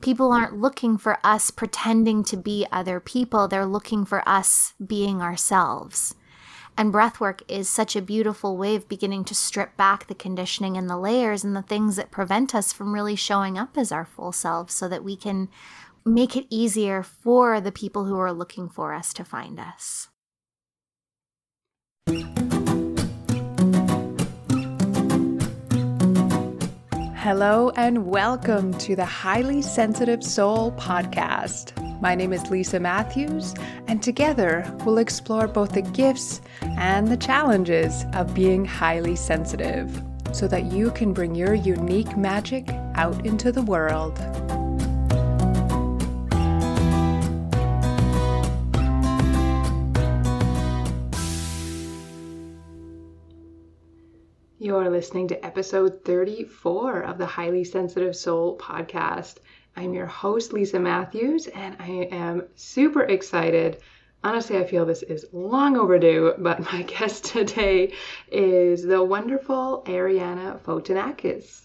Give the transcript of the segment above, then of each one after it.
People aren't looking for us pretending to be other people. They're looking for us being ourselves. And breathwork is such a beautiful way of beginning to strip back the conditioning and the layers and the things that prevent us from really showing up as our full selves so that we can make it easier for the people who are looking for us to find us. Hello and welcome to the Highly Sensitive Soul podcast. My name is Lisa Matthews, and together we'll explore both the gifts and the challenges of being highly sensitive so that you can bring your unique magic out into the world. You're listening to episode 34 of the Highly Sensitive Soul podcast. I'm your host, Lisa Matthews, and I am super excited. Honestly, I feel this is long overdue, but my guest today is the wonderful Arianna Fotinakis.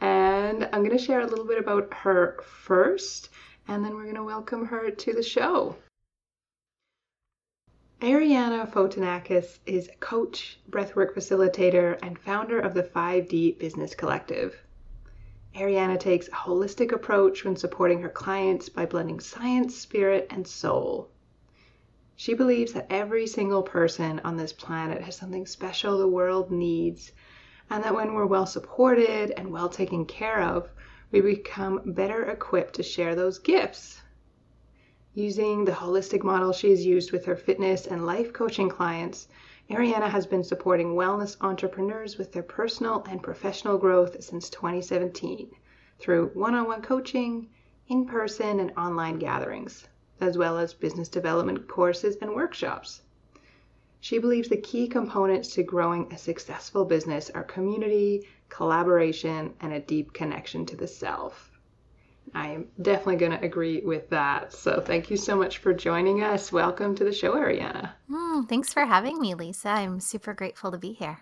And I'm going to share a little bit about her first, and then we're going to welcome her to the show. Arianna Fotinakis is a coach, breathwork facilitator, and founder of the 5D Business Collective. Arianna takes a holistic approach when supporting her clients by blending science, spirit, and soul. She believes that every single person on this planet has something special the world needs, and that when we're well supported and well taken care of, we become better equipped to share those gifts. Using the holistic model she has used with her fitness and life coaching clients, Arianna has been supporting wellness entrepreneurs with their personal and professional growth since 2017 through one-on-one coaching, in-person and online gatherings, as well as business development courses and workshops. She believes the key components to growing a successful business are community, collaboration, and a deep connection to the self. I am definitely going to agree with that. So thank you so much for joining us. Welcome to the show, Arianna. Thanks for having me, Lisa. I'm super grateful to be here.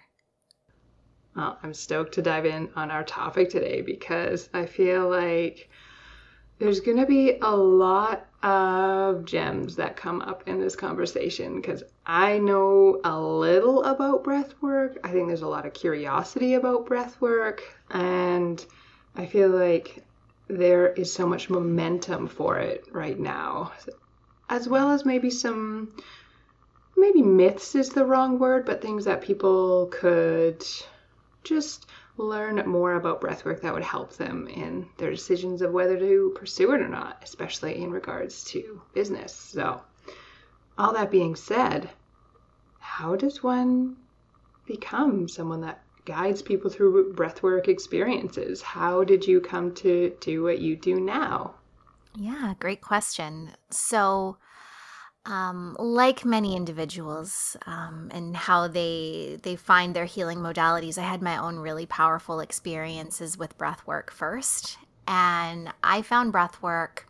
Well, I'm stoked to dive in on our topic today because I feel like there's going to be a lot of gems that come up in this conversation because I know a little about breath work. I think there's a lot of curiosity about breath work, and I feel like there is so much momentum for it right now, as well as maybe some, maybe myths is the wrong word, but things that people could just learn more about breathwork that would help them in their decisions of whether to pursue it or not, especially in regards to business. So all that being said, how does one become someone that guides people through breathwork experiences? How did you come to do what you do now? Yeah, great question. So, like many individuals and how they find their healing modalities, I had my own really powerful experiences with breathwork first. And I found breathwork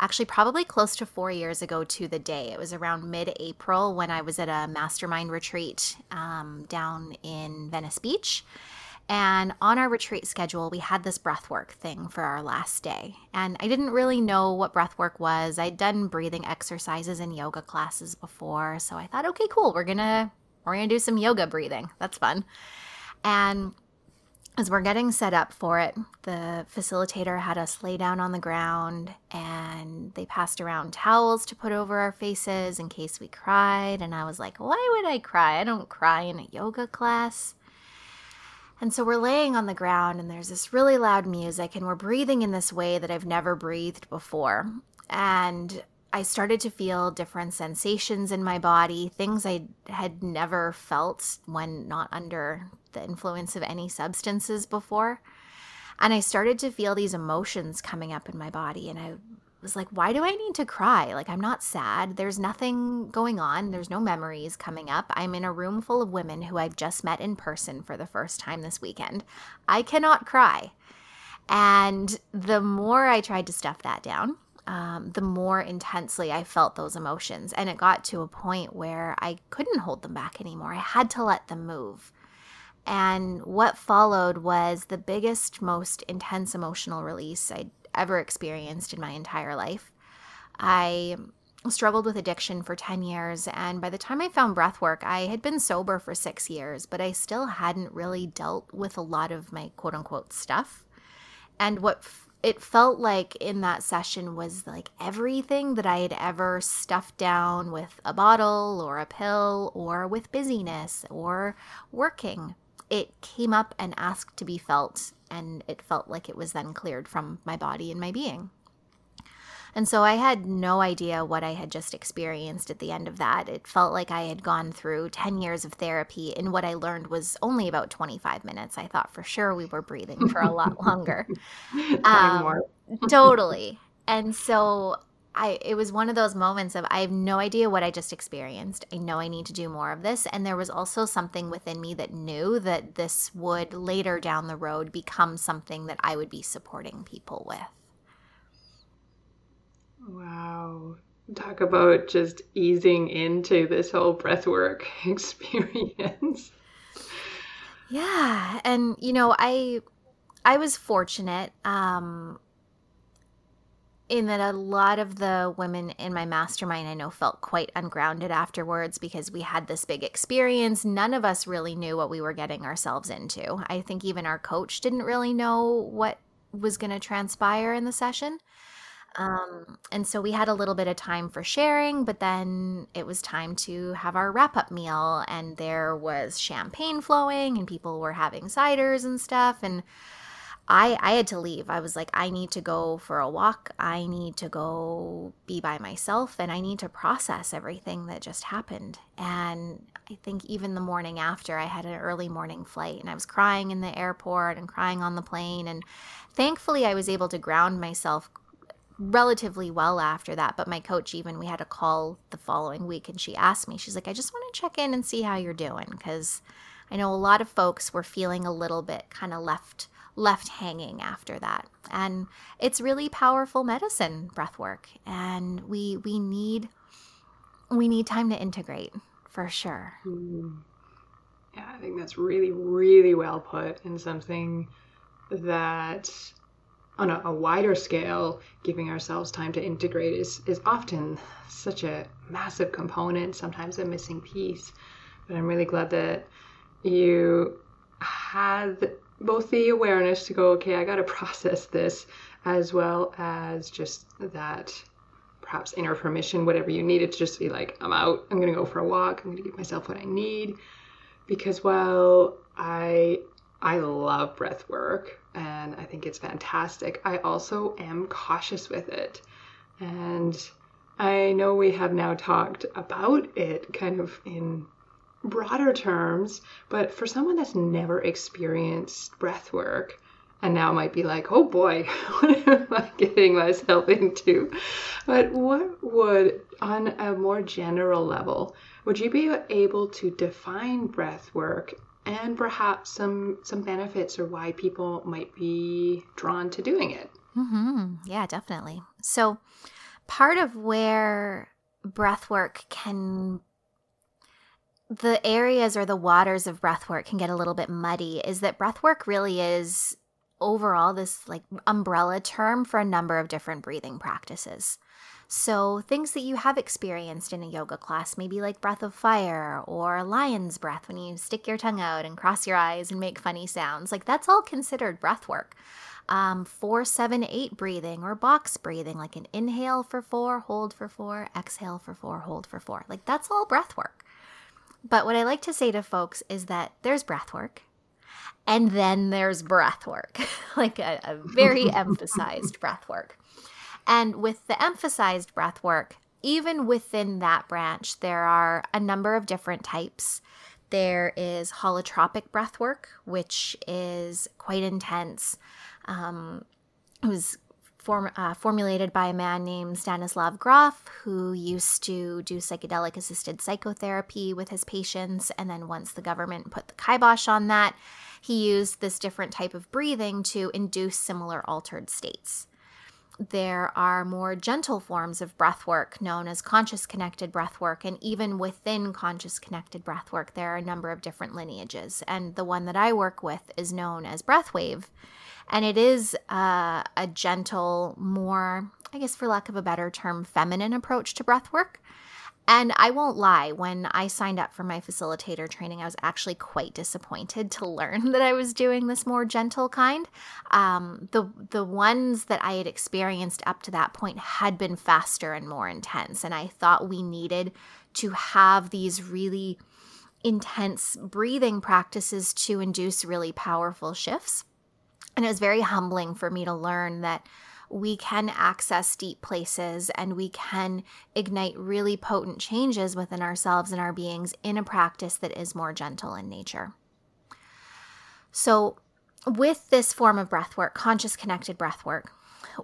actually probably close to 4 years ago to the day. It was around mid-April when I was at a mastermind retreat down in Venice Beach. And on our retreat schedule, we had this breathwork thing for our last day. And I didn't really know what breathwork was. I'd done breathing exercises and yoga classes before. So I thought, okay, cool. We're gonna do some yoga breathing. That's fun. And as we're getting set up for it, the facilitator had us lay down on the ground and they passed around towels to put over our faces in case we cried. And I was like, why would I cry? I don't cry in a yoga class. And so we're laying on the ground and there's this really loud music and we're breathing in this way that I've never breathed before. And I started to feel different sensations in my body, things I had never felt when not under the influence of any substances before. And I started to feel these emotions coming up in my body. And I was like, why do I need to cry? Like, I'm not sad. There's nothing going on. There's no memories coming up. I'm in a room full of women who I've just met in person for the first time this weekend. I cannot cry. And the more I tried to stuff that down, the more intensely I felt those emotions. And it got to a point where I couldn't hold them back anymore. I had to let them move. And what followed was the biggest, most intense emotional release I'd ever experienced in my entire life. I struggled with addiction for 10 years, and by the time I found breathwork, I had been sober for 6 years, but I still hadn't really dealt with a lot of my quote-unquote stuff. And what it felt like in that session was like everything that I had ever stuffed down with a bottle or a pill or with busyness or working, it came up and asked to be felt, and it felt like it was then cleared from my body and my being. And so I had no idea what I had just experienced at the end of that. It felt like I had gone through 10 years of therapy, and what I learned was only about 25 minutes. I thought for sure we were breathing for a lot longer. Totally. And so it was one of those moments of I have no idea what I just experienced. I know I need to do more of this. And there was also something within me that knew that this would later down the road become something that I would be supporting people with. Wow. Talk about just easing into this whole breathwork experience. Yeah. And, you know, I was fortunate in that a lot of the women in my mastermind I know felt quite ungrounded afterwards because we had this big experience. None of us really knew what we were getting ourselves into. I think even our coach didn't really know what was going to transpire in the session. And so we had a little bit of time for sharing, but then it was time to have our wrap-up meal, and there was champagne flowing and people were having ciders and stuff. And I had to leave. I was like, I need to go for a walk. I need to go be by myself, and I need to process everything that just happened. And I think even the morning after, I had an early morning flight, and I was crying in the airport and crying on the plane. And thankfully I was able to ground myself relatively well after that. But my coach, even we had a call the following week, and she asked me, she's like, I just want to check in and see how you're doing, because I know a lot of folks were feeling a little bit kind of left hanging after that. And it's really powerful medicine, breath work, and we need time to integrate for sure. Yeah, I think that's really, really well put, and something that on a wider scale, giving ourselves time to integrate is often such a massive component, sometimes a missing piece. But I'm really glad that you had both the awareness to go, okay, I got to process this, as well as just that perhaps inner permission, whatever you needed to just be like, I'm out, I'm going to go for a walk, I'm going to give myself what I need. Because while I love breath work, and I think it's fantastic, I also am cautious with it. And I know we have now talked about it kind of in broader terms, but for someone that's never experienced breath work, and now might be like, oh boy, what am I getting myself into? But what would, on a more general level, would you be able to define breath work, and perhaps some benefits or why people might be drawn to doing it? Mm-hmm. Yeah, definitely. So part of where breathwork can, the areas or the waters of breathwork can get a little bit muddy, is that breathwork really is overall this like umbrella term for a number of different breathing practices. So things that you have experienced in a yoga class, maybe like breath of fire or lion's breath when you stick your tongue out and cross your eyes and make funny sounds, like that's all considered breath work. 4-7-8 breathing or box breathing, like an inhale for 4, hold for 4, exhale for 4, hold for 4. Like that's all breath work. But what I like to say to folks is that there's breath work, and then there's breath work, like a very emphasized breath work. And with the emphasized breath work, even within that branch, there are a number of different types. There is holotropic breath work, which is quite intense. It was formulated by a man named Stanislav Grof, who used to do psychedelic-assisted psychotherapy with his patients. And then once the government put the kibosh on that, he used this different type of breathing to induce similar altered states. there are more gentle forms of breathwork known as conscious-connected breathwork, and even within conscious-connected breathwork, there are a number of different lineages. And the one that I work with is known as breathwave, and it is a gentle, more, I guess for lack of a better term, feminine approach to breathwork. And I won't lie, when I signed up for my facilitator training, I was actually quite disappointed to learn that I was doing this more gentle kind. The ones that I had experienced up to that point had been faster and more intense, and I thought we needed to have these really intense breathing practices to induce really powerful shifts. And it was very humbling for me to learn that we can access deep places and we can ignite really potent changes within ourselves and our beings in a practice that is more gentle in nature. So with this form of breathwork, conscious connected breathwork,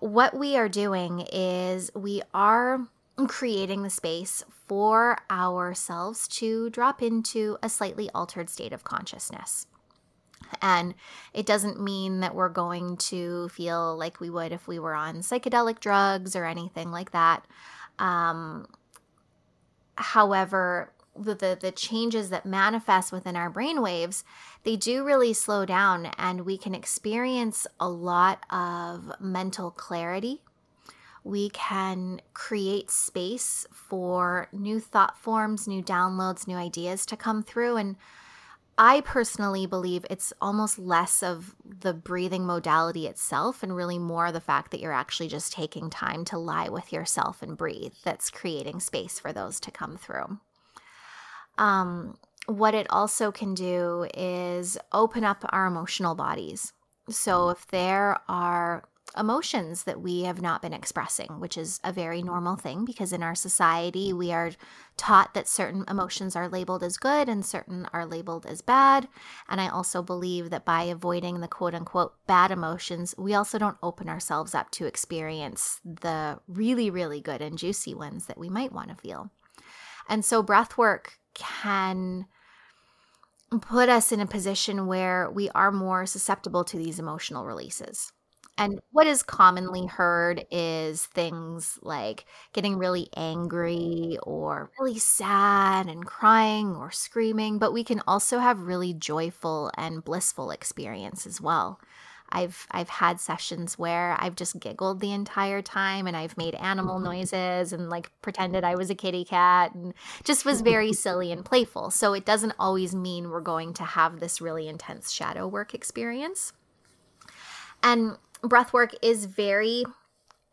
what we are doing is we are creating the space for ourselves to drop into a slightly altered state of consciousness. And it doesn't mean that we're going to feel like we would if we were on psychedelic drugs or anything like that. However, the changes that manifest within our brainwaves, they do really slow down, and we can experience a lot of mental clarity. We can create space for new thought forms, new downloads, new ideas to come through, and I personally believe it's almost less of the breathing modality itself and really more the fact that you're actually just taking time to lie with yourself and breathe that's creating space for those to come through. What it also can do is open up our emotional bodies. So if there are emotions that we have not been expressing, which is a very normal thing because in our society we are taught that certain emotions are labeled as good and certain are labeled as bad. And I also believe that by avoiding the quote-unquote bad emotions, we also don't open ourselves up to experience the really, really good and juicy ones that we might want to feel. And so breathwork can put us in a position where we are more susceptible to these emotional releases. And what is commonly heard is things like getting really angry or really sad and crying or screaming, but we can also have really joyful and blissful experience as well. I've had sessions where I've just giggled the entire time and I've made animal noises and like pretended I was a kitty cat and just was very silly and playful. So it doesn't always mean we're going to have this really intense shadow work experience. And breathwork is very,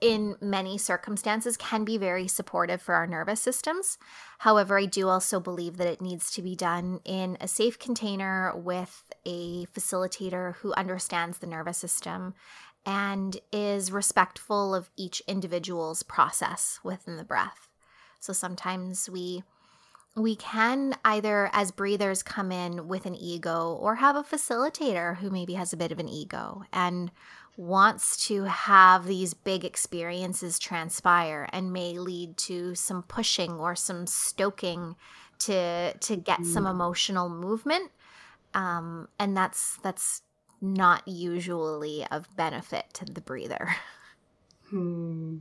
in many circumstances, can be very supportive for our nervous systems. However, I do also believe that it needs to be done in a safe container with a facilitator who understands the nervous system and is respectful of each individual's process within the breath. So sometimes we can either, as breathers, come in with an ego or have a facilitator who maybe has a bit of an ego and wants to have these big experiences transpire and may lead to some pushing or some stoking to get some emotional movement. And that's not usually of benefit to the breather. Yeah,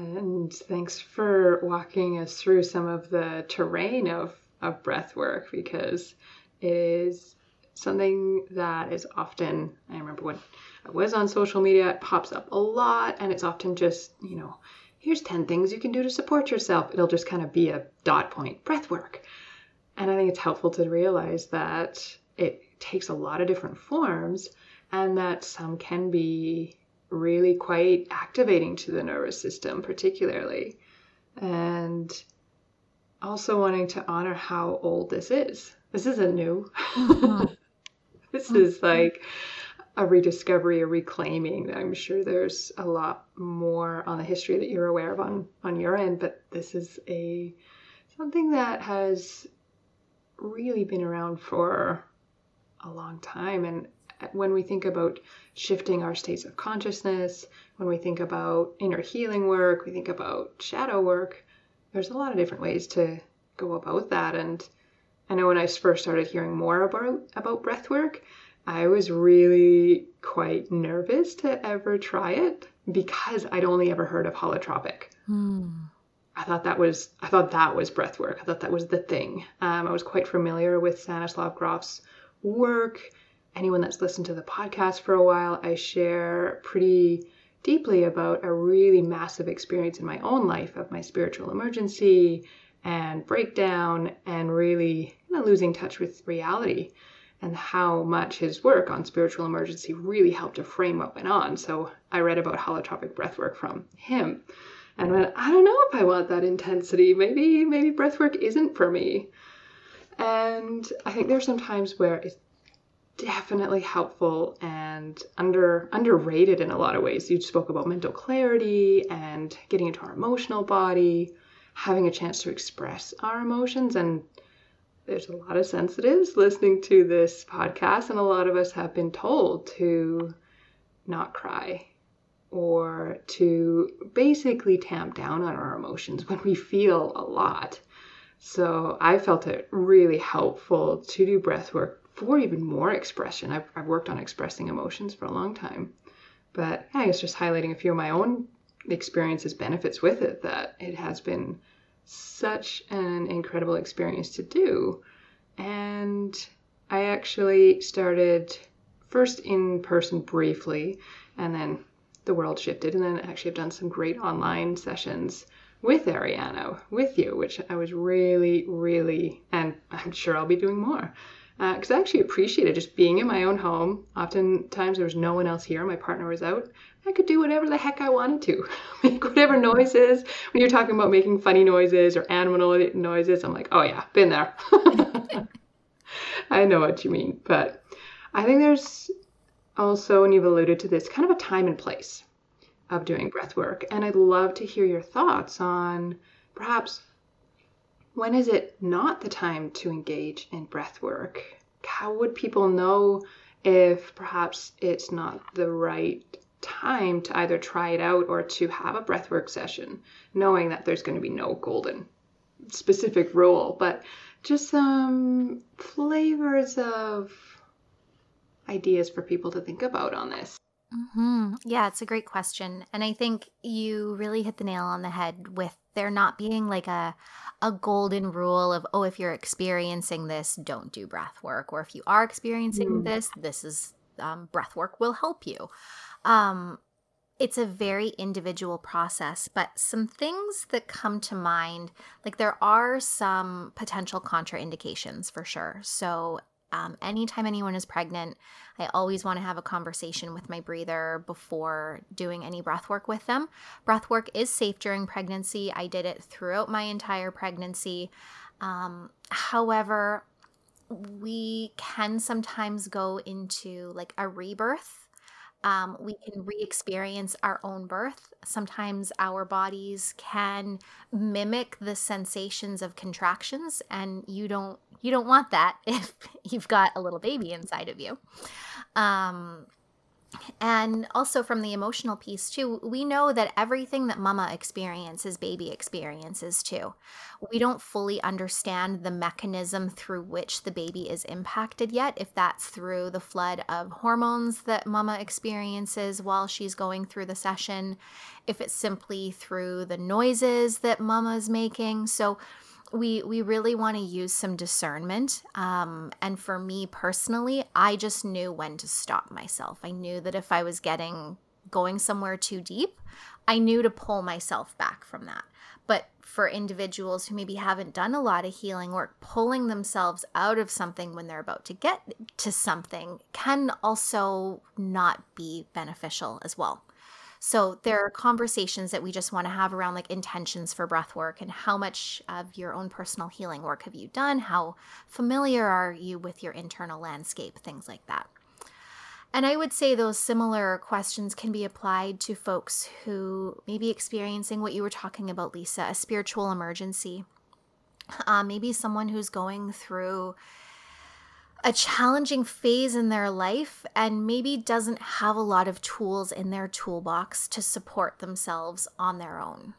and thanks for walking us through some of the terrain of breath work, because it is something that is often, I remember when I was on social media, it pops up a lot, and it's often just, you know, here's 10 things you can do to support yourself. It'll just kind of be a dot point breath work. And I think it's helpful to realize that it takes a lot of different forms and that some can be really quite activating to the nervous system particularly, and also wanting to honor how old this is. This isn't new. This is like a rediscovery, a reclaiming. I'm sure there's a lot more on the history that you're aware of on your end, but this is something that has really been around for a long time. And when we think about shifting our states of consciousness, when we think about inner healing work, we think about shadow work, there's a lot of different ways to go about that. And I know when I first started hearing more about breath work, I was really quite nervous to ever try it because I'd only ever heard of holotropic. I thought that was breathwork. I thought that was the thing. I was quite familiar with Stanislav Grof's work. Anyone that's listened to the podcast for a while, I share pretty deeply about a really massive experience in my own life of my spiritual emergency and breakdown and really losing touch with reality, and how much his work on spiritual emergency really helped to frame what went on. So I read about holotropic breathwork from him and went, I don't know if I want that intensity. Maybe breathwork isn't for me. And I think there's some times where it's definitely helpful and underrated in a lot of ways. You spoke about mental clarity and getting into our emotional body, having a chance to express our emotions. And there's a lot of sensitives listening to this podcast, and a lot of us have been told to not cry or to basically tamp down on our emotions when we feel a lot. So I felt it really helpful to do breath work for even more expression. I've worked on expressing emotions for a long time, but I guess just highlighting a few of my own experiences, benefits with it, that it has been such an incredible experience to do. And I actually started first in person briefly, and then the world shifted, and then actually I've done some great online sessions with Arianna, with you, which I was really, and I'm sure I'll be doing more, because I actually appreciated just being in my own home. Oftentimes there was no one else here. My partner was out. I could do whatever the heck I wanted to. Make whatever noises. When you're talking about making funny noises or animal noises, I'm like, oh yeah, been there. I know what you mean. But I think there's also, and you've alluded to this, kind of a time and place of doing breath work. And I'd love to hear your thoughts on perhaps, when is it not the time to engage in breath work? How would people know if perhaps it's not the right time to either try it out or to have a breath work session, knowing that there's going to be no golden specific rule, but just some flavors of ideas for people to think about on this? Mm-hmm. Yeah, it's a great question. And I think you really hit the nail on the head with there not being like a golden rule of, oh, if you're experiencing this, don't do breath work. Or if you are experiencing this is breath work will help you. It's a very individual process, but some things that come to mind, like there are some potential contraindications for sure. So anytime anyone is pregnant, I always want to have a conversation with my breather before doing any breath work with them. Breath work is safe during pregnancy. I did it throughout my entire pregnancy. However, we can sometimes go into like a rebirth. We can re-experience our own birth. Sometimes our bodies can mimic the sensations of contractions, and you don't want that if you've got a little baby inside of you. And also from the emotional piece too, we know that everything that mama experiences, baby experiences too. We don't fully understand the mechanism through which the baby is impacted yet, if that's through the flood of hormones that mama experiences while she's going through the session, if it's simply through the noises that mama's making. So we really want to use some discernment. And for me personally, I just knew when to stop myself. I knew that if I was going somewhere too deep, I knew to pull myself back from that. But for individuals who maybe haven't done a lot of healing work, pulling themselves out of something when they're about to get to something can also not be beneficial as well. So there are conversations that we just want to have around like intentions for breath work and how much of your own personal healing work have you done? How familiar are you with your internal landscape? Things like that. And I would say those similar questions can be applied to folks who may be experiencing what you were talking about, Lisa, a spiritual emergency. Maybe someone who's going through a challenging phase in their life and maybe doesn't have a lot of tools in their toolbox to support themselves on their own.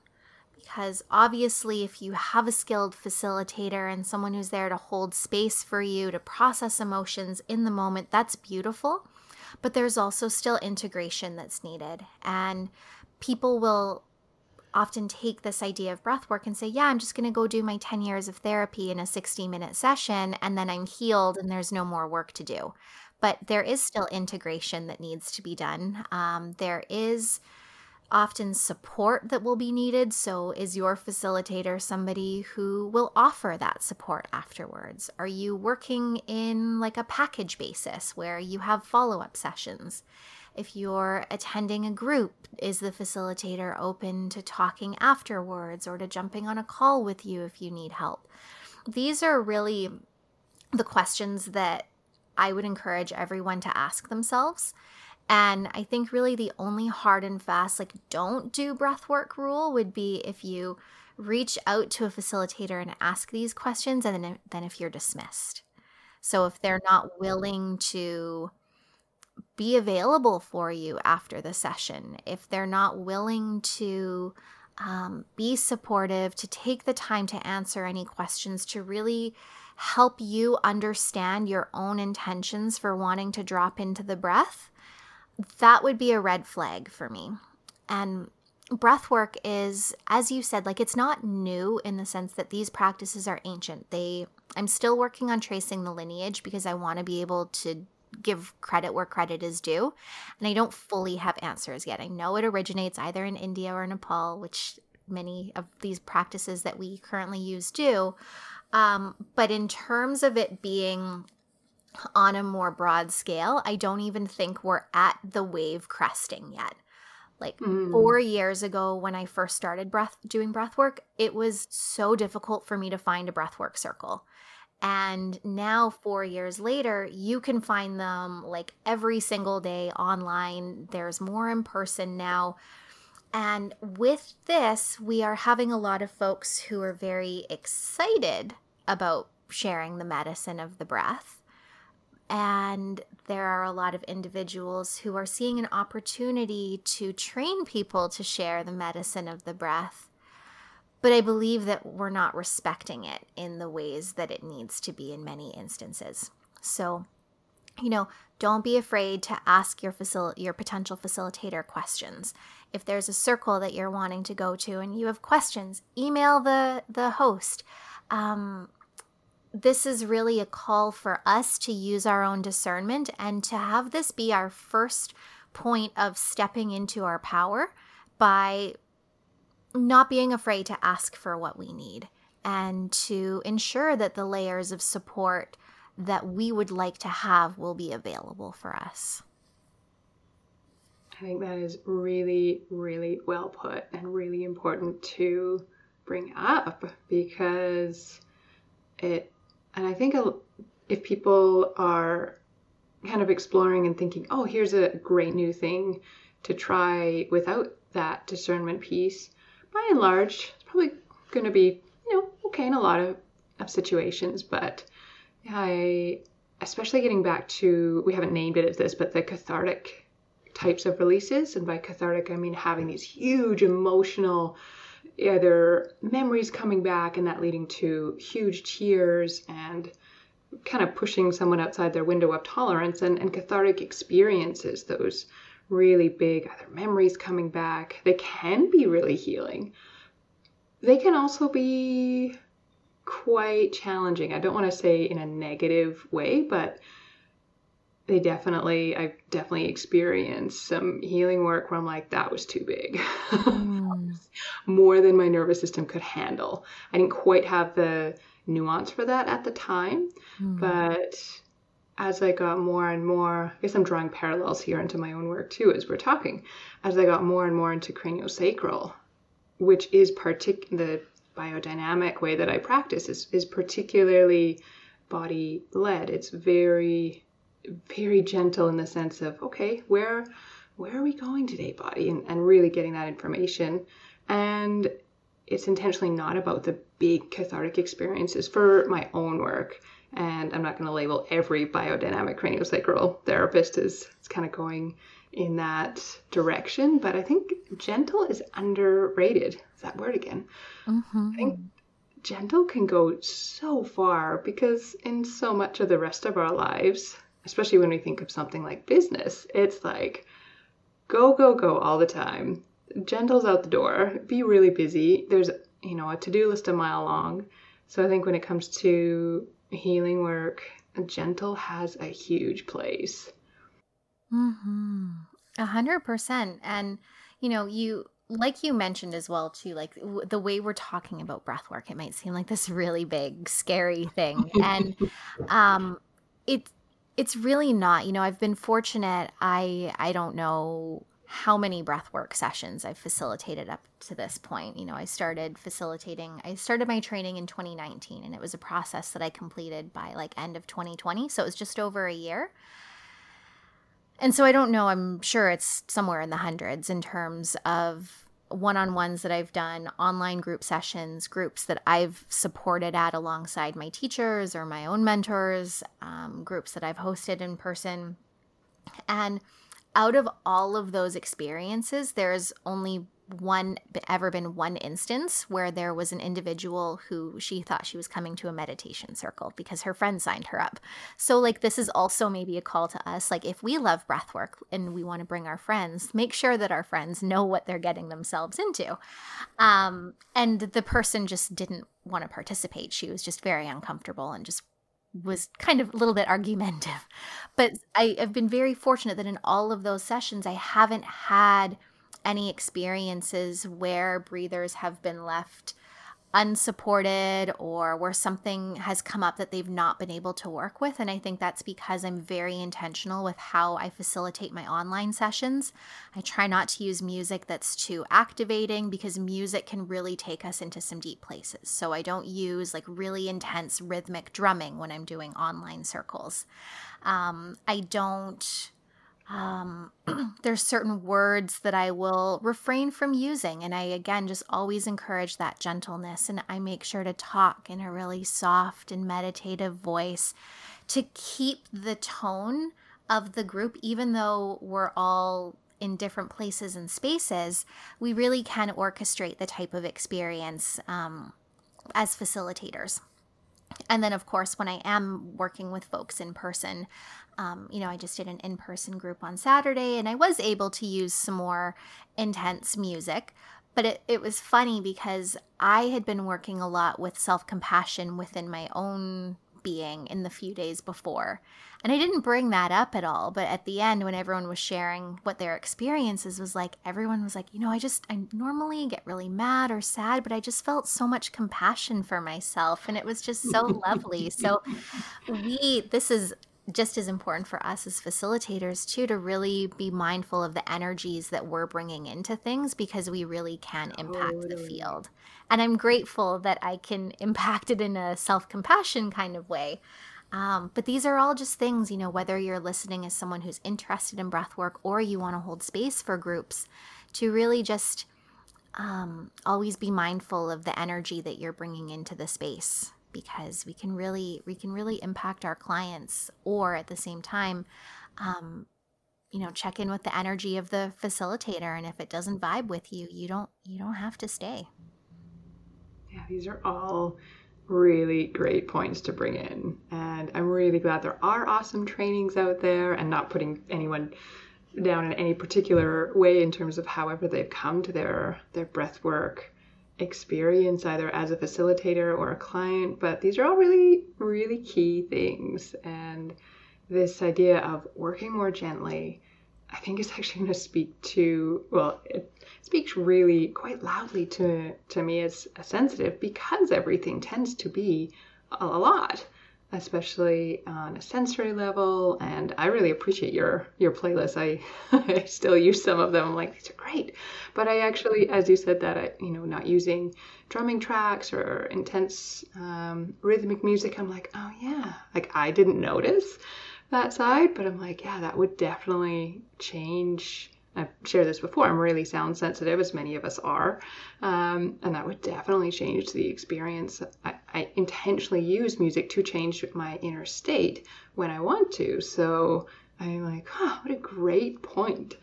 Because obviously if you have a skilled facilitator and someone who's there to hold space for you to process emotions in the moment, that's beautiful. but there's also still integration that's needed. And people will often take this idea of breath work and say, yeah, I'm just going to go do my 10 years of therapy in a 60-minute session, and then I'm healed and there's no more work to do. But there is still integration that needs to be done. There is often support that will be needed. So is your facilitator somebody who will offer that support afterwards? Are you working in like a package basis where you have follow-up sessions? If you're attending a group, is the facilitator open to talking afterwards or to jumping on a call with you if you need help? These are really the questions that I would encourage everyone to ask themselves. And I think really the only hard and fast, like, don't do breathwork rule would be if you reach out to a facilitator and ask these questions, and then if you're dismissed. So if they're not willing to be available for you after the session, if they're not willing to be supportive, to take the time to answer any questions, to really help you understand your own intentions for wanting to drop into the breath, that would be a red flag for me. And breathwork is, as you said, like, it's not new in the sense that these practices are ancient. I'm still working on tracing the lineage because I want to be able to give credit where credit is due. And I don't fully have answers yet. I know it originates either in India or Nepal, which many of these practices that we currently use do. But in terms of it being on a more broad scale, I don't even think we're at the wave cresting yet. Like 4 years ago when I first started doing breathwork, it was so difficult for me to find a breathwork circle. And now 4 years later, you can find them like every single day online. There's more in person now. And with this, we are having a lot of folks who are very excited about sharing the medicine of the breath. And there are a lot of individuals who are seeing an opportunity to train people to share the medicine of the breath. But I believe that we're not respecting it in the ways that it needs to be in many instances. So, don't be afraid to ask your potential facilitator questions. If there's a circle that you're wanting to go to and you have questions, email the host. This is really a call for us to use our own discernment and to have this be our first point of stepping into our power by not being afraid to ask for what we need and to ensure that the layers of support that we would like to have will be available for us. I think that is really, really well put and really important to bring up, because And I think if people are kind of exploring and thinking, oh, here's a great new thing to try without that discernment piece, by and large, it's probably going to be, okay in a lot of situations. But especially getting back to, we haven't named it as this, but the cathartic types of releases. And by cathartic, I mean having these huge emotional either memories coming back and that leading to huge tears and kind of pushing someone outside their window of tolerance, and cathartic experiences, those really big either memories coming back, they can be really healing. They can also be quite challenging. I don't want to say in a negative way, but I've definitely experienced some healing work where I'm like, that was too big. More than my nervous system could handle. I didn't quite have the nuance for that at the time. Mm. But as I got more and more, I guess I'm drawing parallels here into my own work too as we're talking, as I got more and more into craniosacral, which is the biodynamic way that I practice is particularly body led. It's very, very gentle in the sense of, okay, where are we going today, body? And really getting that information. And it's intentionally not about the big cathartic experiences for my own work. And I'm not going to label every biodynamic craniosacral therapist as it's kind of going in that direction. But I think gentle is underrated. Is that word again? Mm-hmm. I think gentle can go so far because in so much of the rest of our lives, especially when we think of something like business, it's like go, go, go all the time. Genitals out the door, be really busy. There's, you know, a to-do list a mile long. So I think when it comes to healing work, gentle has a huge place. 100%. And, you know, you, like you mentioned as well too, like the way we're talking about breath work, it might seem like this really big, scary thing. And it's really not. You know, I've been fortunate. I don't know how many breathwork sessions I've facilitated up to this point. You know, I started my training in 2019, and it was a process that I completed by like end of 2020. So it was just over a year. And so I don't know, I'm sure it's somewhere in the hundreds in terms of one-on-ones that I've done, online group sessions, groups that I've supported at alongside my teachers or my own mentors, groups that I've hosted in person. And out of all of those experiences, there's only ever been one instance where there was an individual who she thought she was coming to a meditation circle because her friend signed her up. So like this is also maybe a call to us. Like if we love breath work and we want to bring our friends, make sure that our friends know what they're getting themselves into. And the person just didn't want to participate. She was just very uncomfortable and just was kind of a little bit argumentative. But I've been very fortunate that in all of those sessions, I haven't had any experiences where breathers have been left unsupported or where something has come up that they've not been able to work with. And I think that's because I'm very intentional with how I facilitate my online sessions. I try not to use music that's too activating because music can really take us into some deep places. So I don't use like really intense rhythmic drumming when I'm doing online circles. There's certain words that I will refrain from using. And I, again, just always encourage that gentleness. And I make sure to talk in a really soft and meditative voice to keep the tone of the group, even though we're all in different places and spaces, we really can orchestrate the type of experience as facilitators. And then, of course, when I am working with folks in person, you know, I just did an in-person group on Saturday, and I was able to use some more intense music. But it was funny because I had been working a lot with self-compassion within my own being in the few days before. And I didn't bring that up at all. But at the end, when everyone was sharing what their experiences was like, everyone was like, you know, I normally get really mad or sad, but I just felt so much compassion for myself. And it was just so lovely. So this is just as important for us as facilitators too, to really be mindful of the energies that we're bringing into things, because we really can impact the field. And I'm grateful that I can impact it in a self-compassion kind of way. But these are all just things, you know, whether you're listening as someone who's interested in breath work or you want to hold space for groups, to really just always be mindful of the energy that you're bringing into the space, because we can really impact our clients, or at the same time, you know, check in with the energy of the facilitator. And if it doesn't vibe with you, you don't have to stay. Yeah, these are all really great points to bring in. And I'm really glad there are awesome trainings out there, and not putting anyone down in any particular way in terms of however they've come to their breath work experience, either as a facilitator or a client. But these are all really, really key things. And this idea of working more gently, I think it's actually going to speak to, well, it speaks really quite loudly to me as a sensitive, because everything tends to be a lot, especially on a sensory level. And I really appreciate your playlist. I still use some of them. I'm like, these are great. But I actually, as you said that, I, you know, not using drumming tracks or intense rhythmic music, I'm like, oh yeah, like I didn't notice that side, but I'm like, yeah, that would definitely change. I've shared this before. I'm really sound sensitive, as many of us are. And that would definitely change the experience. I intentionally use music to change my inner state when I want to. So I'm like, oh, what a great point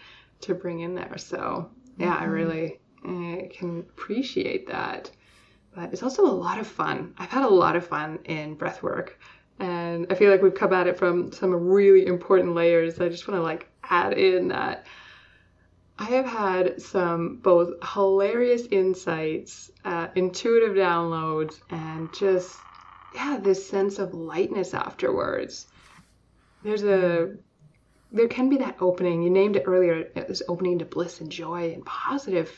to bring in there. So yeah, I really can appreciate that. But it's also a lot of fun. I've had a lot of fun in breathwork And I feel like we've come at it from some really important layers. I just want to add in that I have had some both hilarious insights, intuitive downloads, and just, this sense of lightness afterwards. There can be that opening. You named it earlier, this opening to bliss and joy and positive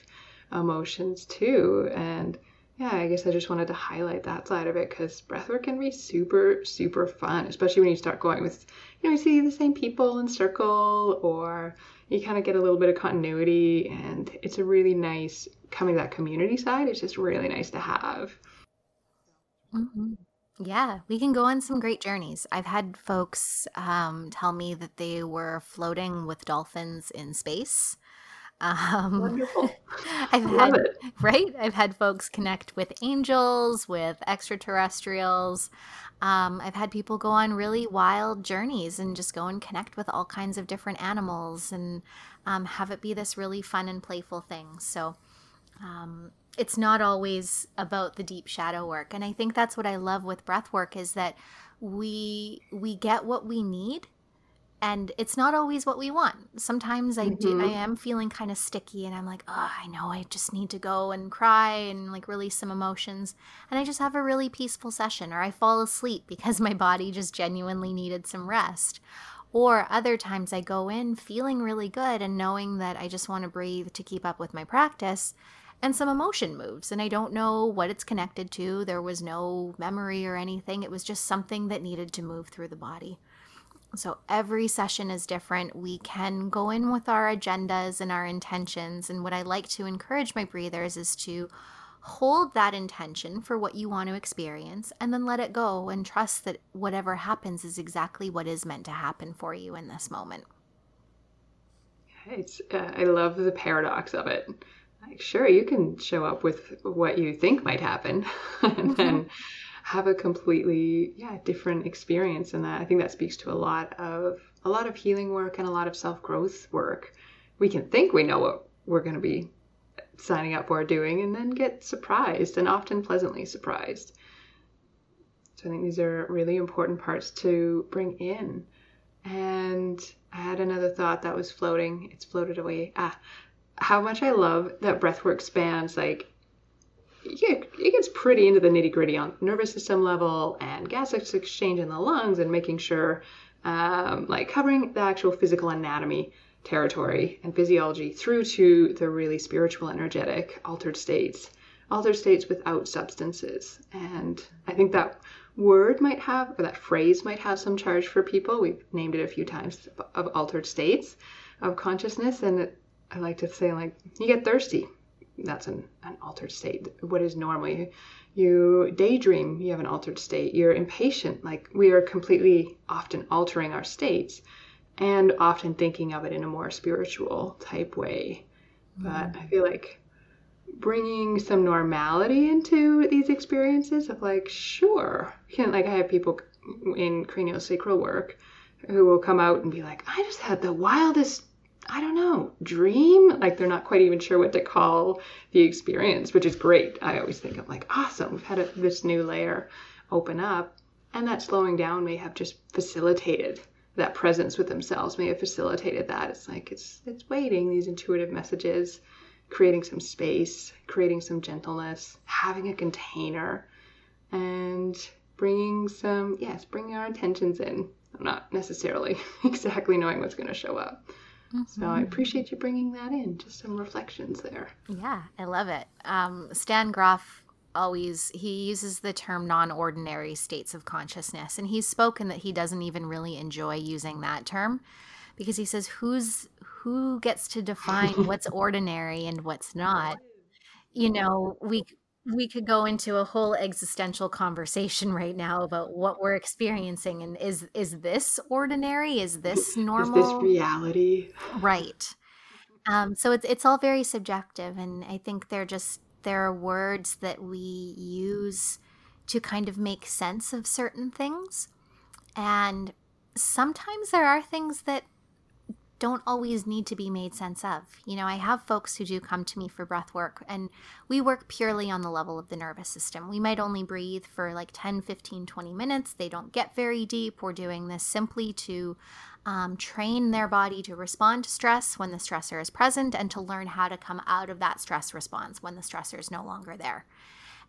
emotions too. And I guess I just wanted to highlight that side of it, because breathwork can be super, super fun, especially when you start going with, you see the same people in circle, or you kind of get a little bit of continuity, and it's a really nice, coming to that community side, it's just really nice to have. Mm-hmm. Yeah, we can go on some great journeys. I've had folks tell me that they were floating with dolphins in space. Wonderful. I've had folks connect with angels, with extraterrestrials. I've had people go on really wild journeys and just go and connect with all kinds of different animals and have it be this really fun and playful thing. So it's not always about the deep shadow work. And I think that's what I love with breath work, is that we get what we need. And it's not always what we want. Sometimes I am feeling kind of sticky and I'm like, oh, I know I just need to go and cry and release some emotions. And I just have a really peaceful session, or I fall asleep because my body just genuinely needed some rest. Or other times I go in feeling really good and knowing that I just want to breathe to keep up with my practice, and some emotion moves. And I don't know what it's connected to. There was no memory or anything. It was just something that needed to move through the body. So every session is different. We can go in with our agendas and our intentions. And what I like to encourage my breathers is to hold that intention for what you want to experience, and then let it go and trust that whatever happens is exactly what is meant to happen for you in this moment. I love the paradox of it. Sure, you can show up with what you think might happen and then have a completely different experience. And that, I think that speaks to a lot of healing work and a lot of self-growth work. We can think we know what we're going to be signing up for or doing, and then get surprised, and often pleasantly surprised. So I think these are really important parts to bring in. And I had another thought that was floating. It's floated away. How much I love that breathwork spans it gets pretty into the nitty-gritty on nervous system level and gas exchange in the lungs, and making sure covering the actual physical anatomy territory and physiology, through to the really spiritual, energetic altered states without substances. And I think that word might have, or that phrase might have, some charge for people. We've named it a few times, of altered states of consciousness. And I like to say, you get thirsty. That's an altered state. What is normally, you daydream, you have an altered state. You're impatient. We are completely often altering our states, and often thinking of it in a more spiritual type way. Mm-hmm. But I feel bringing some normality into these experiences of sure. I have people in craniosacral work who will come out and be like, I just had the wildest, I don't know, dream. They're not quite even sure what to call the experience, which is great. I always think of awesome, we've had this new layer open up, and that slowing down may have just facilitated that presence with themselves, may have facilitated that. It's waiting, these intuitive messages, creating some space, creating some gentleness, having a container, and bringing our intentions in. I'm not necessarily exactly knowing what's going to show up. Mm-hmm. So I appreciate you bringing that in, just some reflections there. Yeah, I love it. Stan Grof he uses the term non-ordinary states of consciousness, and he's spoken that he doesn't even really enjoy using that term, because he says who gets to define what's ordinary and what's not. We could go into a whole existential conversation right now about what we're experiencing, and is this ordinary? Is this normal? Is this reality? Right. So it's all very subjective, and I think there are words that we use to kind of make sense of certain things, and sometimes there are things that don't always need to be made sense of. You know, I have folks who do come to me for breath work, and we work purely on the level of the nervous system. We might only breathe for like 10, 15, 20 minutes. They don't get very deep. We're doing this simply to train their body to respond to stress when the stressor is present, and to learn how to come out of that stress response when the stressor is no longer there.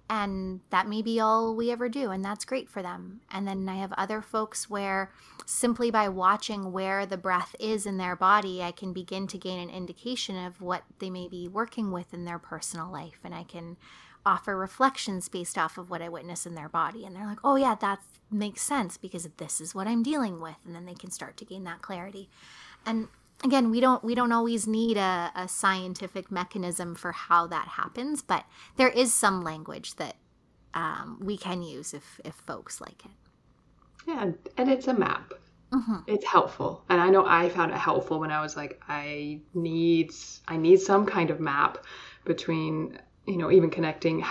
And that may be all we ever do, and that's great for them. And then I have other folks where simply by watching where the breath is in their body, I can begin to gain an indication of what they may be working with in their personal life. And I can offer reflections based off of what I witness in their body. And they're like, oh yeah, that makes sense because this is what I'm dealing with. And then they can start to gain that clarity. And again, we don't always need a scientific mechanism for how that happens, but there is some language that we can use if folks like it. Yeah, and it's a map. Mm-hmm. It's helpful. And I know I found it helpful when I was like, I need some kind of map between, you know, even connecting,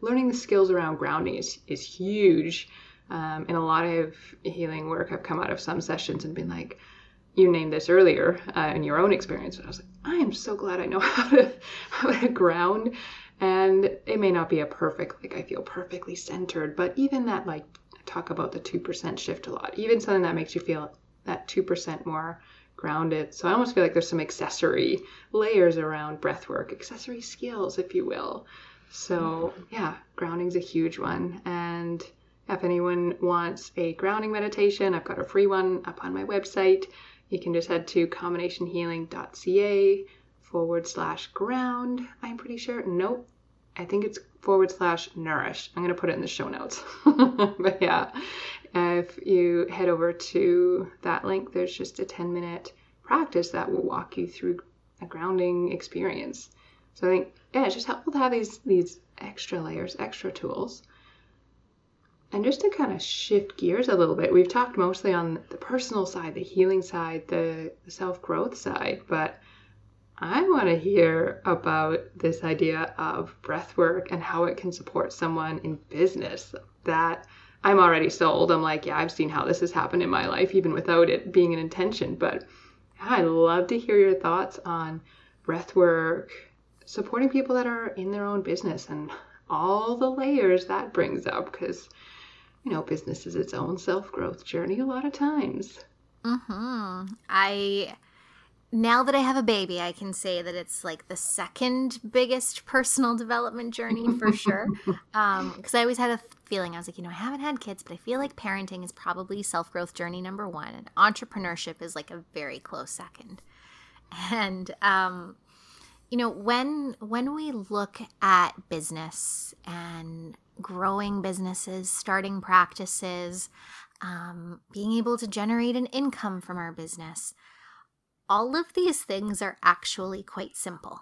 learning the skills around grounding is huge. And a lot of healing work I've come out of some sessions and been like, you named this earlier in your own experience, and I was like, I am so glad I know how to ground. And it may not be a perfect, like I feel perfectly centered, but even that, like I talk about the 2% shift a lot, even something that makes you feel that 2% more grounded. So I almost feel like there's some accessory layers around breathwork, accessory skills, if you will. So yeah, grounding's a huge one. And if anyone wants a grounding meditation, I've got a free one up on my website. You can just head to combinationhealing.ca/ground. I'm pretty sure. Nope. I think it's /nourish. I'm going to put it in the show notes. But yeah, if you head over to that link, there's just a 10-minute practice that will walk you through a grounding experience. So I think, yeah, it's just helpful to have these extra layers, extra tools. And just to kind of shift gears a little bit, we've talked mostly on the personal side, the healing side, the self-growth side, but I want to hear about this idea of breathwork and how it can support someone in business. That I'm already sold. I'm like, yeah, I've seen how this has happened in my life, even without it being an intention. But I'd love to hear your thoughts on breathwork, supporting people that are in their own business and all the layers that brings up, because you know, business is its own self-growth journey a lot of times. Mm-hmm. Now that I have a baby, I can say that it's like the second biggest personal development journey for sure. Because I always had a feeling, I was like, you know, I haven't had kids, but I feel like parenting is probably self-growth journey number one, and entrepreneurship is like a very close second. And you know, when we look at business and growing businesses, starting practices, being able to generate an income from our business, all of these things are actually quite simple.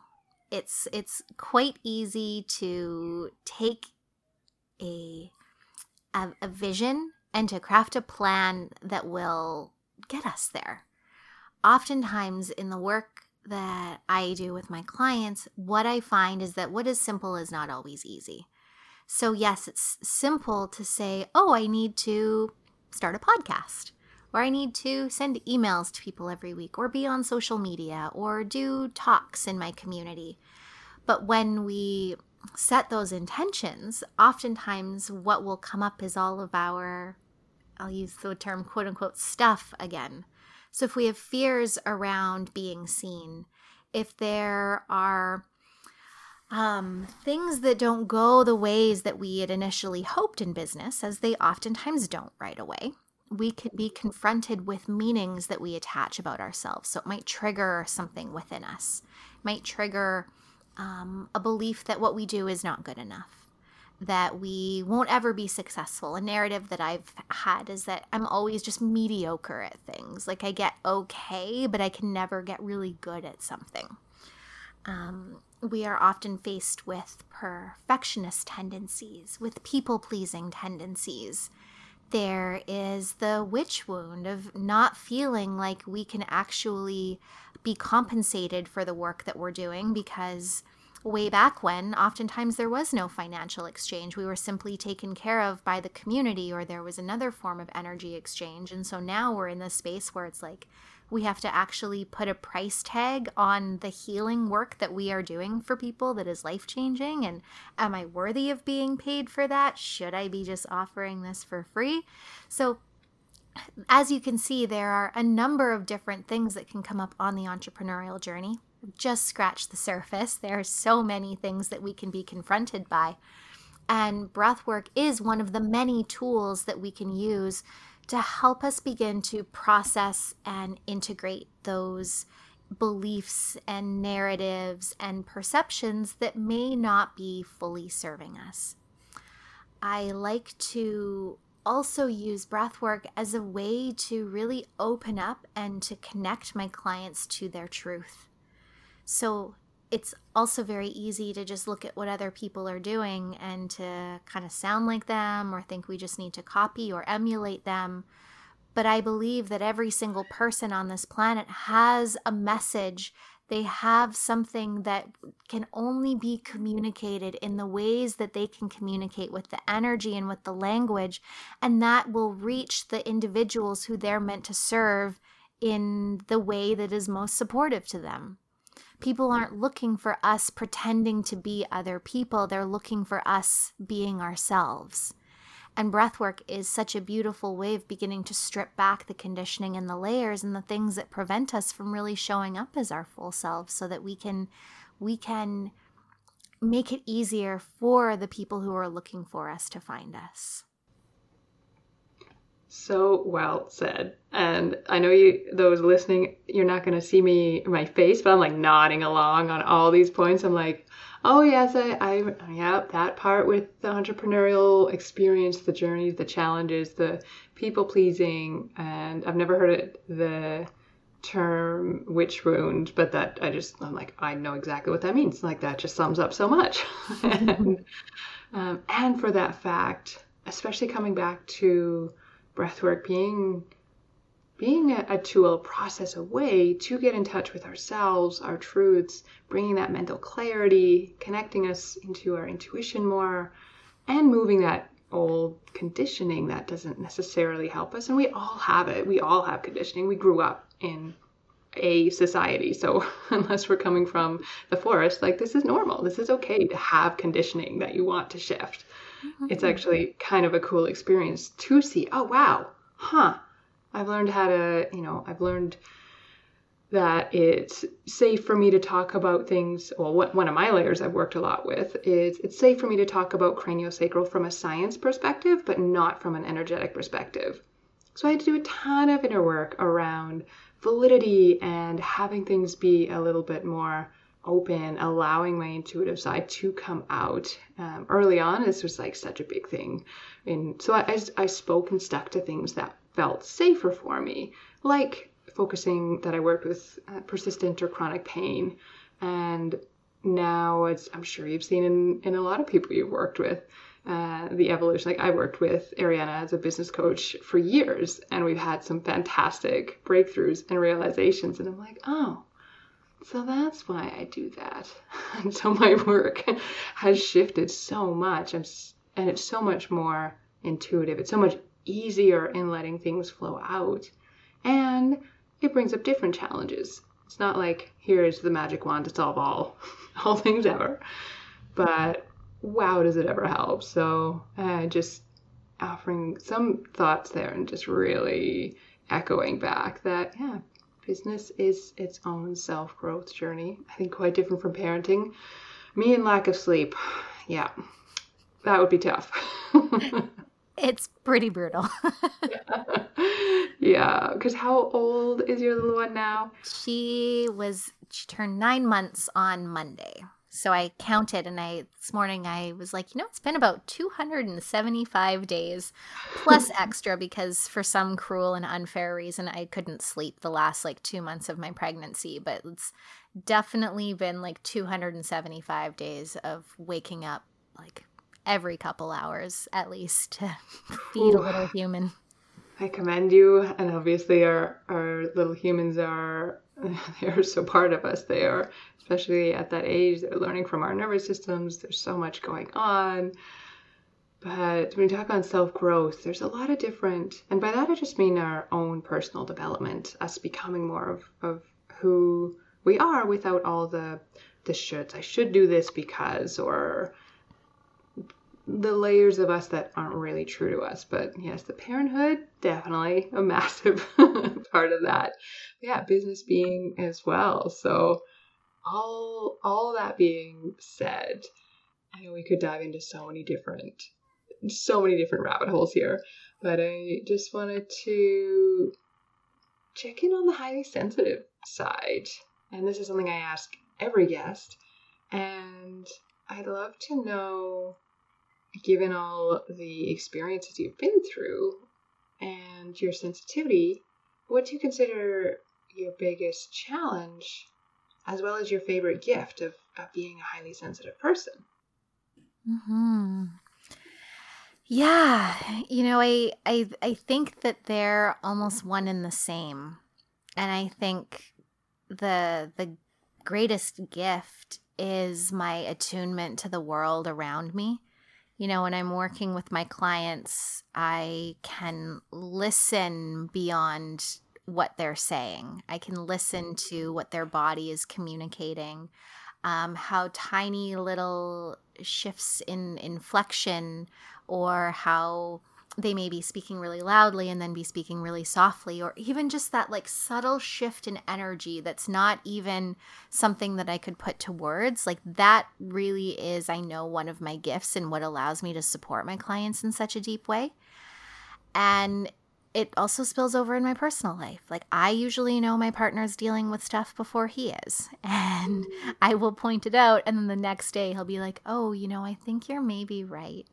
It's quite easy to take a vision and to craft a plan that will get us there. Oftentimes in the work that I do with my clients, what I find is that what is simple is not always easy. So yes, it's simple to say, oh, I need to start a podcast, or I need to send emails to people every week, or be on social media, or do talks in my community. But when we set those intentions, oftentimes what will come up is all of our, I'll use the term quote unquote, stuff again. So if we have fears around being seen, if there are things that don't go the ways that we had initially hoped in business, as they oftentimes don't right away, we could be confronted with meanings that we attach about ourselves. So it might trigger something within us. It might trigger a belief that what we do is not good enough, that we won't ever be successful. A narrative that I've had is that I'm always just mediocre at things. Like I get okay, but I can never get really good at something. We are often faced with perfectionist tendencies, with people-pleasing tendencies. There is the witch wound of not feeling like we can actually be compensated for the work that we're doing, because way back when, oftentimes there was no financial exchange. We were simply taken care of by the community, or there was another form of energy exchange. And so now we're in this space where it's like, we have to actually put a price tag on the healing work that we are doing for people that is life-changing, and am I worthy of being paid for that? Should I be just offering this for free? So as you can see, there are a number of different things that can come up on the entrepreneurial journey. Just scratch the surface. There are so many things that we can be confronted by. And breathwork is one of the many tools that we can use to help us begin to process and integrate those beliefs and narratives and perceptions that may not be fully serving us. I like to also use breathwork as a way to really open up and to connect my clients to their truth. So it's also very easy to just look at what other people are doing and to kind of sound like them or think we just need to copy or emulate them. But I believe that every single person on this planet has a message. They have something that can only be communicated in the ways that they can communicate with the energy and with the language, and that will reach the individuals who they're meant to serve in the way that is most supportive to them. People aren't looking for us pretending to be other people. They're looking for us being ourselves. And breathwork is such a beautiful way of beginning to strip back the conditioning and the layers and the things that prevent us from really showing up as our full selves, so that we can make it easier for the people who are looking for us to find us. So well said. And I know you, those listening, you're not going to see me, my face, but I'm like nodding along on all these points. I'm like, oh yes, I that part with the entrepreneurial experience, the journeys, the challenges, the people pleasing. And I've never heard the term witch wound, but that I know exactly what that means. Like that just sums up so much. and for that fact, especially coming back to breathwork being a tool, a process, a way to get in touch with ourselves, our truths, bringing that mental clarity, connecting us into our intuition more, and moving that old conditioning that doesn't necessarily help us. And we all have it. We all have conditioning. We grew up in a society. So unless we're coming from the forest, like this is normal. This is okay to have conditioning that you want to shift. It's actually kind of a cool experience to see, oh, wow, I've learned that it's safe for me to talk about things. Well, one of my layers I've worked a lot with is it's safe for me to talk about craniosacral from a science perspective, but not from an energetic perspective. So I had to do a ton of inner work around validity and having things be a little bit more open, allowing my intuitive side to come out. Early on, this was like such a big thing. And so I spoke and stuck to things that felt safer for me, like focusing that I worked with persistent or chronic pain. And now it's, I'm sure you've seen in a lot of people you've worked with, the evolution. Like I worked with Arianna as a business coach for years, and we've had some fantastic breakthroughs and realizations. And I'm like, oh, so that's why I do that. And so my work has shifted so much. And it's so much more intuitive. It's so much easier in letting things flow out. And it brings up different challenges. It's not like, here's the magic wand to solve all things ever. But wow, does it ever help. So just offering some thoughts there and just really echoing back that, yeah, business is its own self-growth journey. I think quite different from parenting. Me and lack of sleep. Yeah, that would be tough. It's pretty brutal. Yeah, because how old is your little one now? She turned 9 months on Monday. So I counted, and this morning I was like, it's been about 275 days plus extra because for some cruel and unfair reason, I couldn't sleep the last 2 months of my pregnancy, but it's definitely been 275 days of waking up every couple hours at least to feed a little human. I commend you. And obviously our little humans are so part of us. They are, especially at that age, they're learning from our nervous systems. There's so much going on. But when we talk on self-growth, there's a lot of different, and by that I just mean our own personal development, us becoming more of who we are without all the shoulds. I should do this because, or the layers of us that aren't really true to us. But yes, the parenthood, definitely a massive part of that. Yeah, business being as well. So all that being said, I know we could dive into so many different rabbit holes here, but I just wanted to check in on the highly sensitive side. And this is something I ask every guest. And I'd love to know, given all the experiences you've been through and your sensitivity, what do you consider your biggest challenge, as well as your favorite gift of being a highly sensitive person? Mm-hmm. Yeah. You know, I think that they're almost one and the same. And I think the greatest gift is my attunement to the world around me. You know, when I'm working with my clients, I can listen beyond what they're saying. I can listen to what their body is communicating, how tiny little shifts in inflection, or how they may be speaking really loudly and then be speaking really softly, or even just that like subtle shift in energy that's not even something that I could put to words. Like that really is, I know, one of my gifts and what allows me to support my clients in such a deep way. And it also spills over in my personal life. Like I usually know my partner's dealing with stuff before he is, and I will point it out. And then the next day he'll be like, oh, you know, I think you're maybe right.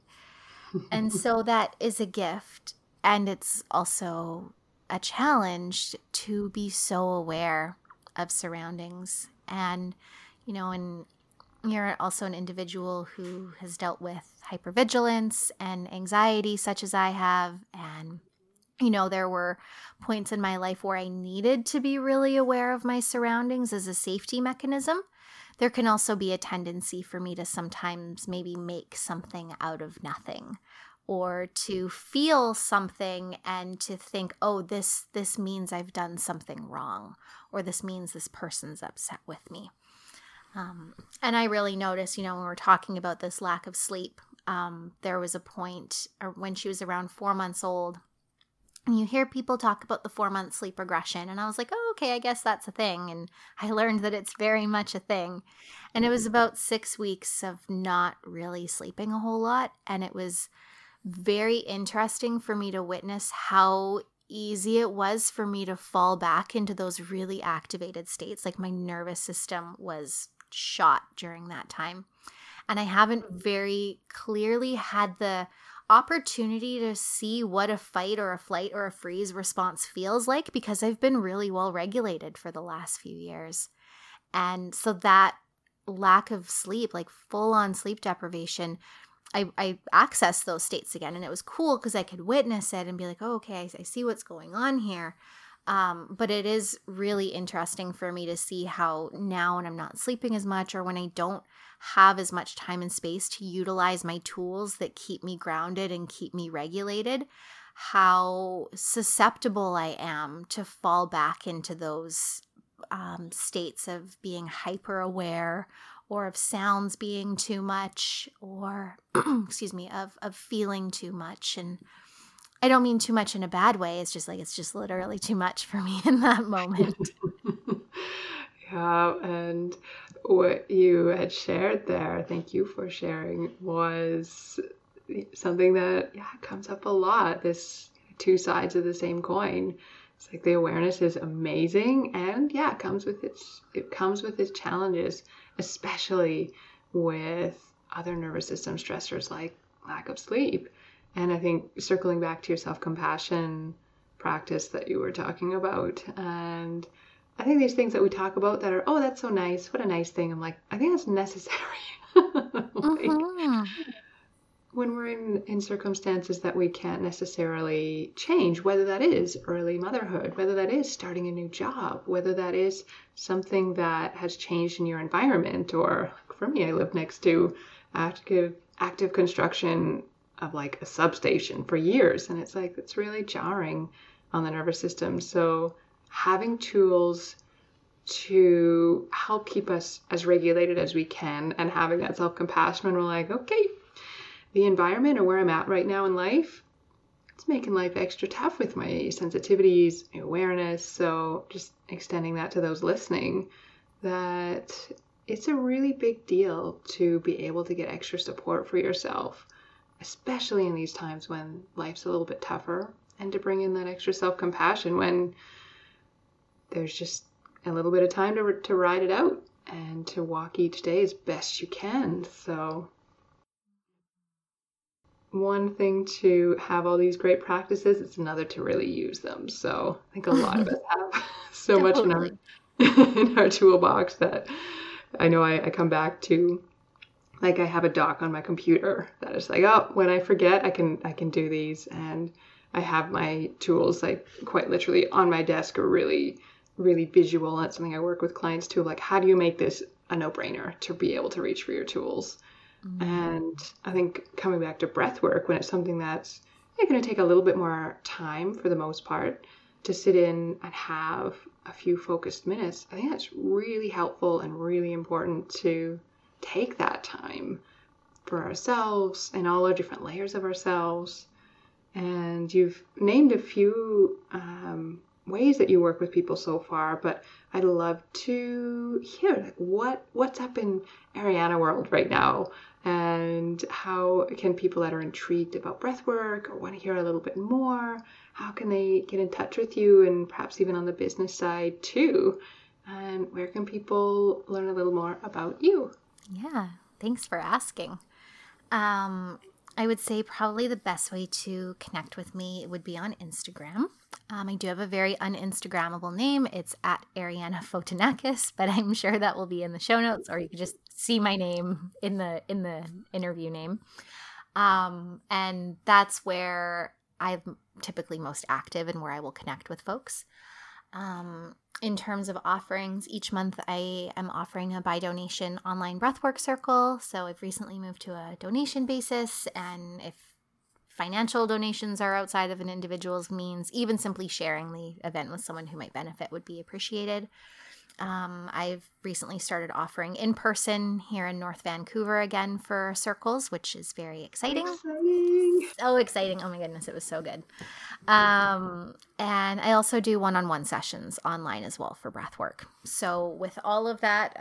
And so that is a gift, and it's also a challenge to be so aware of surroundings. And, you know, and you're also an individual who has dealt with hypervigilance and anxiety such as I have. And, you know, there were points in my life where I needed to be really aware of my surroundings as a safety mechanism. There can also be a tendency for me to sometimes maybe make something out of nothing, or to feel something and to think, oh, this means I've done something wrong, or this means this person's upset with me. And I really noticed, you know, when we're talking about this lack of sleep, there was a point when she was around 4 months old, and you hear people talk about the 4-month sleep regression. And I was like, oh, okay, I guess that's a thing. And I learned that it's very much a thing. And it was about 6 weeks of not really sleeping a whole lot. And it was very interesting for me to witness how easy it was for me to fall back into those really activated states. Like my nervous system was shot during that time. And I haven't very clearly had the opportunity to see what a fight or a flight or a freeze response feels like, because I've been really well regulated for the last few years. And so that lack of sleep, like full-on sleep deprivation, I accessed those states again. And it was cool because I could witness it and be like, oh, okay, I see what's going on here. But it is really interesting for me to see how now when I'm not sleeping as much, or when I don't have as much time and space to utilize my tools that keep me grounded and keep me regulated, how susceptible I am to fall back into those states of being hyper aware, or of sounds being too much, or excuse me, of feeling too much. And I don't mean too much in a bad way. It's just like, it's just literally too much for me in that moment. Yeah. And what you had shared there, thank you for sharing, was something that comes up a lot. This two sides of the same coin. It's like the awareness is amazing, and it comes with its challenges, especially with other nervous system stressors like lack of sleep. And I think circling back to your self-compassion practice that you were talking about, and I think these things that we talk about that are, oh, that's so nice, what a nice thing. I'm like, I think that's necessary. When we're in circumstances that we can't necessarily change, whether that is early motherhood, whether that is starting a new job, whether that is something that has changed in your environment, or like for me, I live next to active construction of like a substation for years. And it's like, it's really jarring on the nervous system. So having tools to help keep us as regulated as we can and having that self-compassion when we're like, okay, the environment or where I'm at right now in life, it's making life extra tough with my sensitivities, my awareness. So just extending that to those listening, that it's a really big deal to be able to get extra support for yourself, especially in these times when life's a little bit tougher, and to bring in that extra self-compassion when there's just a little bit of time to ride it out and to walk each day as best you can. So one thing to have all these great practices, it's another to really use them. So I think a lot of us have so much in our toolbox that I know I come back to. Like I have a doc on my computer that is like, oh, when I forget, I can do these. And I have my tools like quite literally on my desk, or really, really visual. That's something I work with clients too. Like, how do you make this a no-brainer to be able to reach for your tools? Mm-hmm. And I think coming back to breath work, when it's something that's going to take a little bit more time for the most part to sit in and have a few focused minutes, I think that's really helpful and really important to take that time for ourselves and all our different layers of ourselves. And you've named a few ways that you work with people so far, but I'd love to hear like what's up in Arianna world right now, and how can people that are intrigued about breathwork or want to hear a little bit more, how can they get in touch with you, and perhaps even on the business side too, and where can people learn a little more about you? Yeah, thanks for asking. I would say probably the best way to connect with me would be on Instagram. I do have a very un-Instagrammable name. It's at Arianna Fotinakis, but I'm sure that will be in the show notes, or you can just see my name in the interview name. And that's where I'm typically most active and where I will connect with folks. In terms of offerings, each month I am offering a by donation online breathwork circle. So I've recently moved to a donation basis, and if financial donations are outside of an individual's means, even simply sharing the event with someone who might benefit would be appreciated. I've recently started offering in person here in North Vancouver again for circles, which is very exciting. So exciting. Oh my goodness, it was so good. And I also do one-on-one sessions online as well for breathwork. So with all of that,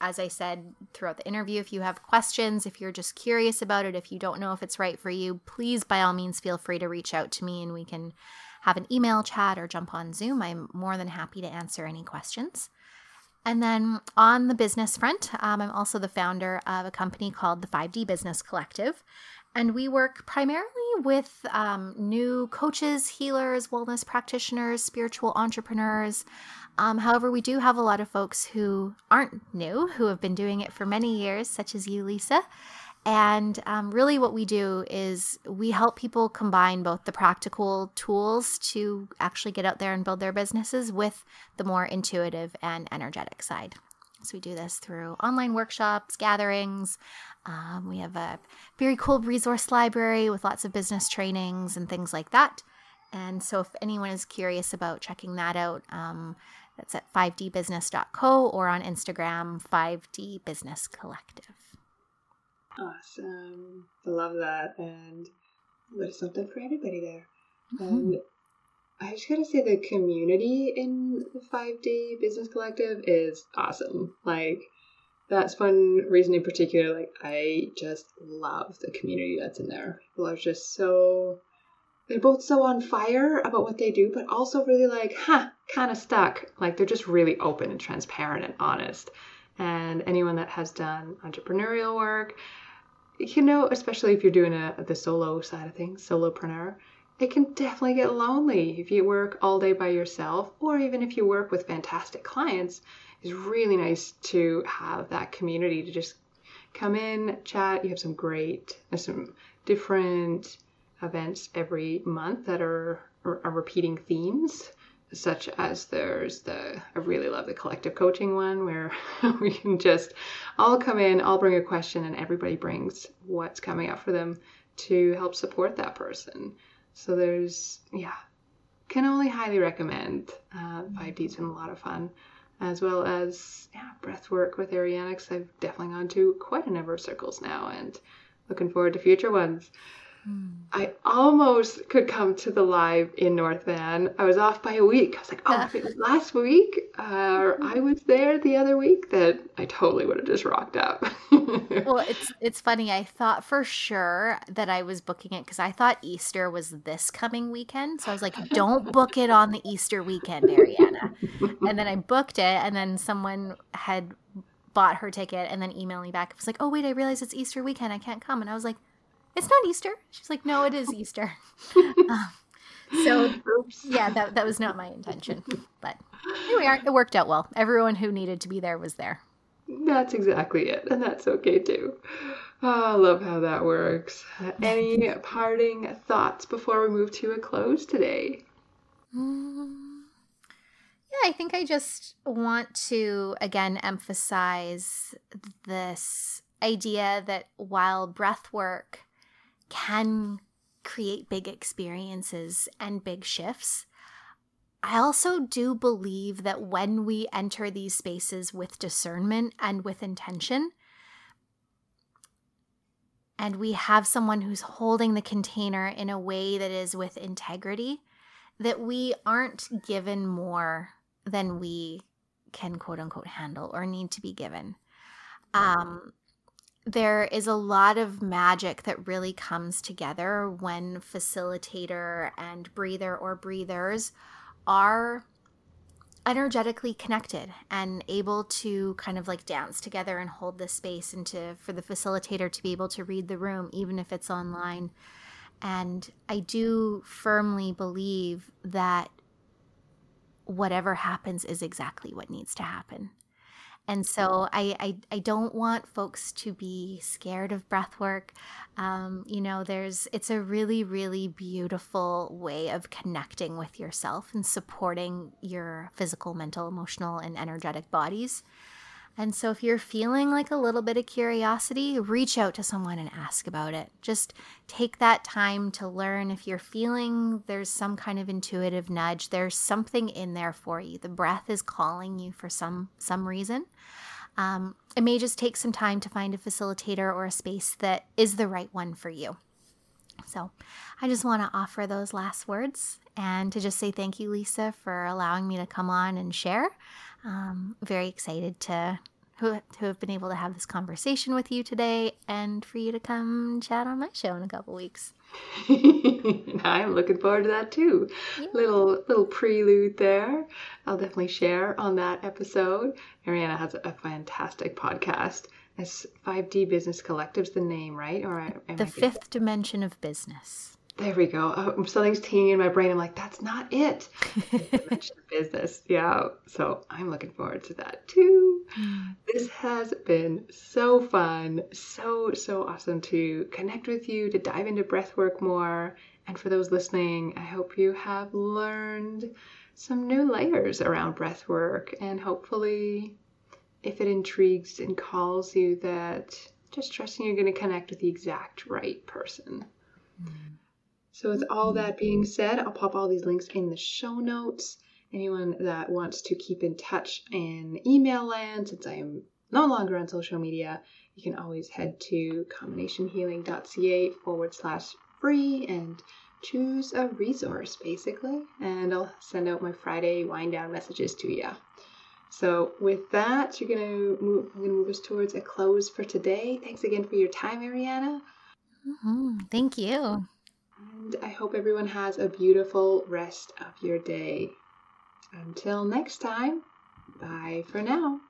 as I said throughout the interview, if you have questions, if you're just curious about it, if you don't know if it's right for you, please by all means feel free to reach out to me, and we can have an email chat or jump on Zoom. I'm more than happy to answer any questions. And then on the business front, I'm also the founder of a company called the 5D Business Collective. And we work primarily with new coaches, healers, wellness practitioners, spiritual entrepreneurs. However, we do have a lot of folks who aren't new, who have been doing it for many years, such as you, Lisa. And really what we do is we help people combine both the practical tools to actually get out there and build their businesses with the more intuitive and energetic side. So we do this through online workshops, gatherings. We have a very cool resource library with lots of business trainings and things like that. And so if anyone is curious about checking that out, that's at 5dbusiness.co or on Instagram, 5D Business Collective. Awesome. I love that. And there's something for everybody there. Mm-hmm. And I just got to say, the community in the 5D Business Collective is awesome. Like, that's one reason in particular. Like, I just love the community that's in there. People are just so, they're both so on fire about what they do, but also really like, kind of stuck. Like, they're just really open and transparent and honest. And anyone that has done entrepreneurial work, especially if you're doing the solo side of things, solopreneur, it can definitely get lonely if you work all day by yourself, or even if you work with fantastic clients. It's really nice to have that community to just come in, chat. You have some different events every month that are repeating themes, such as I really love the collective coaching one, where we can just all come in, all bring a question, and everybody brings what's coming up for them to help support that person. So there's, can only highly recommend. 5D's been a lot of fun, as well as breath work with Arianna. I've definitely gone to quite a number of circles now and looking forward to future ones. I almost could come to the live in North Van. I was off by a week. I was like, if it was last week or I was there the other week, then I totally would have just rocked up. Well, it's funny. I thought for sure that I was booking it because I thought Easter was this coming weekend. So I was like, don't book it on the Easter weekend, Arianna. And then I booked it, and then someone had bought her ticket and then emailed me back. I was like, oh, wait, I realized it's Easter weekend. I can't come. And I was like, it's not Easter. She's like, no, it is Easter. That was not my intention. But here we are. It worked out well. Everyone who needed to be there was there. That's exactly it. And that's okay, too. Oh, I love how that works. Any parting thoughts before we move to a close today? I think I just want to, again, emphasize this idea that while breath work can create big experiences and big shifts, I also do believe that when we enter these spaces with discernment and with intention, and we have someone who's holding the container in a way that is with integrity, that we aren't given more than we can quote unquote handle or need to be given. There is a lot of magic that really comes together when facilitator and breather or breathers are energetically connected and able to kind of like dance together and hold this space, and for the facilitator to be able to read the room, even if it's online. And I do firmly believe that whatever happens is exactly what needs to happen. And so I don't want folks to be scared of breath work. It's a really, really beautiful way of connecting with yourself and supporting your physical, mental, emotional, and energetic bodies. And so if you're feeling like a little bit of curiosity, reach out to someone and ask about it. Just take that time to learn. If you're feeling there's some kind of intuitive nudge, there's something in there for you. The breath is calling you for some reason. It may just take some time to find a facilitator or a space that is the right one for you. So I just want to offer those last words and to just say thank you, Lisa, for allowing me to come on and share. Very excited to have been able to have this conversation with you today and for you to come chat on my show in a couple weeks. I'm looking forward to that too. Yeah. Little prelude there. I'll definitely share on that episode. Arianna has a fantastic podcast. It's 5D Business Collective's the name, right? Or the Fifth Dimension of Business. There we go. Oh, something's tinging in my brain. I'm like, that's not it. Business. Yeah. So I'm looking forward to that too. This has been so fun. So awesome to connect with you, to dive into breathwork more. And for those listening, I hope you have learned some new layers around breathwork. And hopefully, if it intrigues and calls you, that just trusting you're going to connect with the exact right person. So with all that being said, I'll pop all these links in the show notes. Anyone that wants to keep in touch in email land, since I am no longer on social media, you can always head to combinationhealing.ca/free and choose a resource, basically. And I'll send out my Friday wind down messages to you. So with that, I'm going to move us towards a close for today. Thanks again for your time, Arianna. Thank you. And I hope everyone has a beautiful rest of your day. Until next time, bye for now.